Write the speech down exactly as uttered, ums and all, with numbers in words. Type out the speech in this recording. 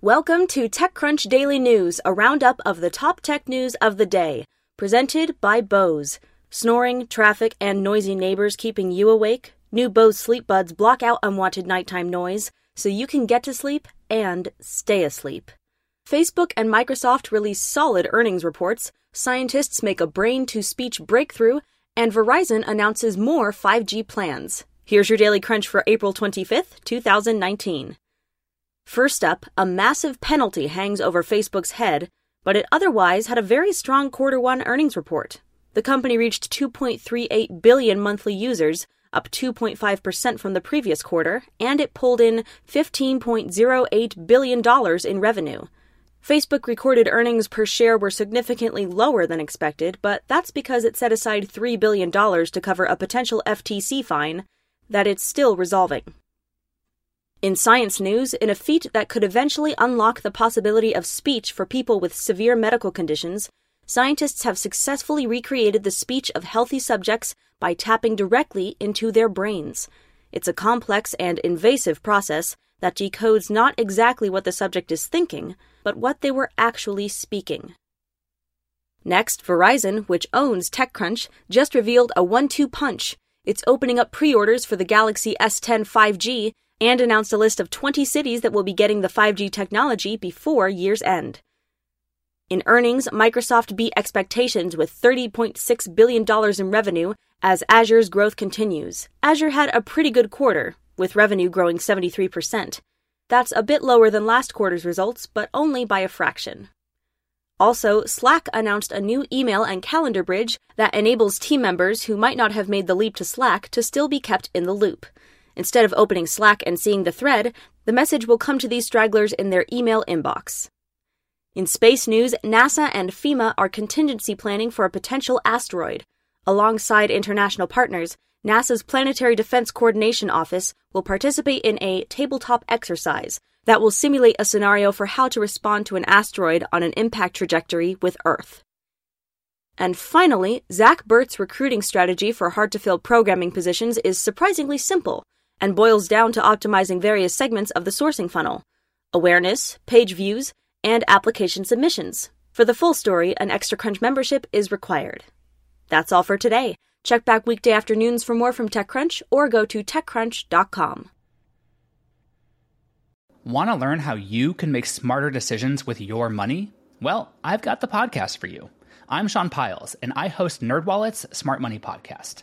Welcome to TechCrunch Daily News, a roundup of the top tech news of the day, presented by Bose. Snoring, traffic, and noisy neighbors keeping you awake? New Bose Sleep Buds block out unwanted nighttime noise, so you can get to sleep and stay asleep. Facebook and Microsoft release solid earnings reports, scientists make a brain-to-speech breakthrough, and Verizon announces more five G plans. Here's your Daily Crunch for April twenty-fifth, twenty nineteen. First up, a massive penalty hangs over Facebook's head, but it otherwise had a very strong quarter one earnings report. The company reached two point three eight billion monthly users, up two point five percent from the previous quarter, and it pulled in fifteen point zero eight billion dollars in revenue. Facebook recorded earnings per share were significantly lower than expected, but that's because it set aside three billion dollars to cover a potential F T C fine that it's still resolving. In science news, in a feat that could eventually unlock the possibility of speech for people with severe medical conditions, scientists have successfully recreated the speech of healthy subjects by tapping directly into their brains. It's a complex and invasive process that decodes not exactly what the subject is thinking, but what they were actually speaking. Next, Verizon, which owns TechCrunch, just revealed a one two punch. It's opening up pre-orders for the Galaxy S ten five G and announced a list of twenty cities that will be getting the five G technology before year's end. In earnings, Microsoft beat expectations with thirty point six billion dollars in revenue as Azure's growth continues. Azure had a pretty good quarter, with revenue growing seventy-three percent. That's a bit lower than last quarter's results, but only by a fraction. Also, Slack announced a new email and calendar bridge that enables team members who might not have made the leap to Slack to still be kept in the loop. Instead of opening Slack and seeing the thread, the message will come to these stragglers in their email inbox. In space news, NASA and FEMA are contingency planning for a potential asteroid. Alongside international partners, NASA's Planetary Defense Coordination Office will participate in a tabletop exercise that will simulate a scenario for how to respond to an asteroid on an impact trajectory with Earth. And finally, Zach Burt's recruiting strategy for hard-to-fill programming positions is surprisingly simple, and boils down to optimizing various segments of the sourcing funnel: awareness, page views, and application submissions. For the full story, an Extra Crunch membership is required. That's all for today. Check back weekday afternoons for more from TechCrunch or go to TechCrunch dot com. Want to learn how you can make smarter decisions with your money? Well, I've got the podcast for you. I'm Sean Pyles, and I host NerdWallet's Smart Money Podcast.